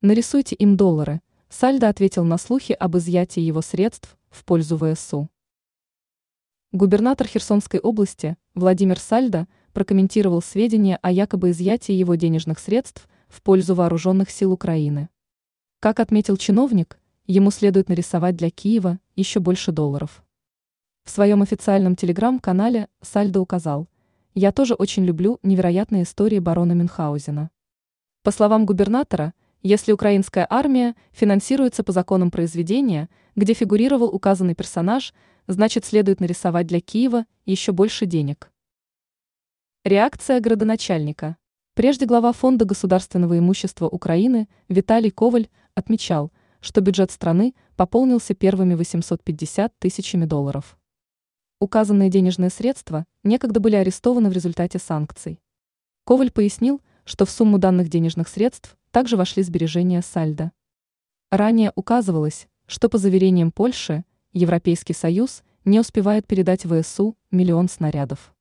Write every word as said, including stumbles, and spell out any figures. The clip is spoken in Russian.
Нарисуйте им доллары. Сальдо ответил на слухи об изъятии его средств в пользу ВСУ. Губернатор Херсонской области Владимир Сальдо прокомментировал сведения о якобы изъятии его денежных средств в пользу вооруженных сил Украины. Как отметил чиновник, ему следует нарисовать для Киева еще больше долларов. В своем официальном телеграм-канале Сальдо указал: «Я тоже очень люблю невероятные истории барона Мюнхгаузена». По словам губернатора, если украинская армия финансируется по законам произведения, где фигурировал указанный персонаж, значит, следует нарисовать для Киева еще больше денег. Реакция градоначальника. Прежде глава Фонда государственного имущества Украины Виталий Коваль отмечал, что бюджет страны пополнился первыми восемьюстами пятьюдесятью тысячами долларов. Указанные денежные средства некогда были арестованы в результате санкций. Коваль пояснил, что в сумму данных денежных средств также вошли сбережения Сальдо. Ранее указывалось, что по заверениям Польши, Европейский Союз не успевает передать ВСУ миллион снарядов.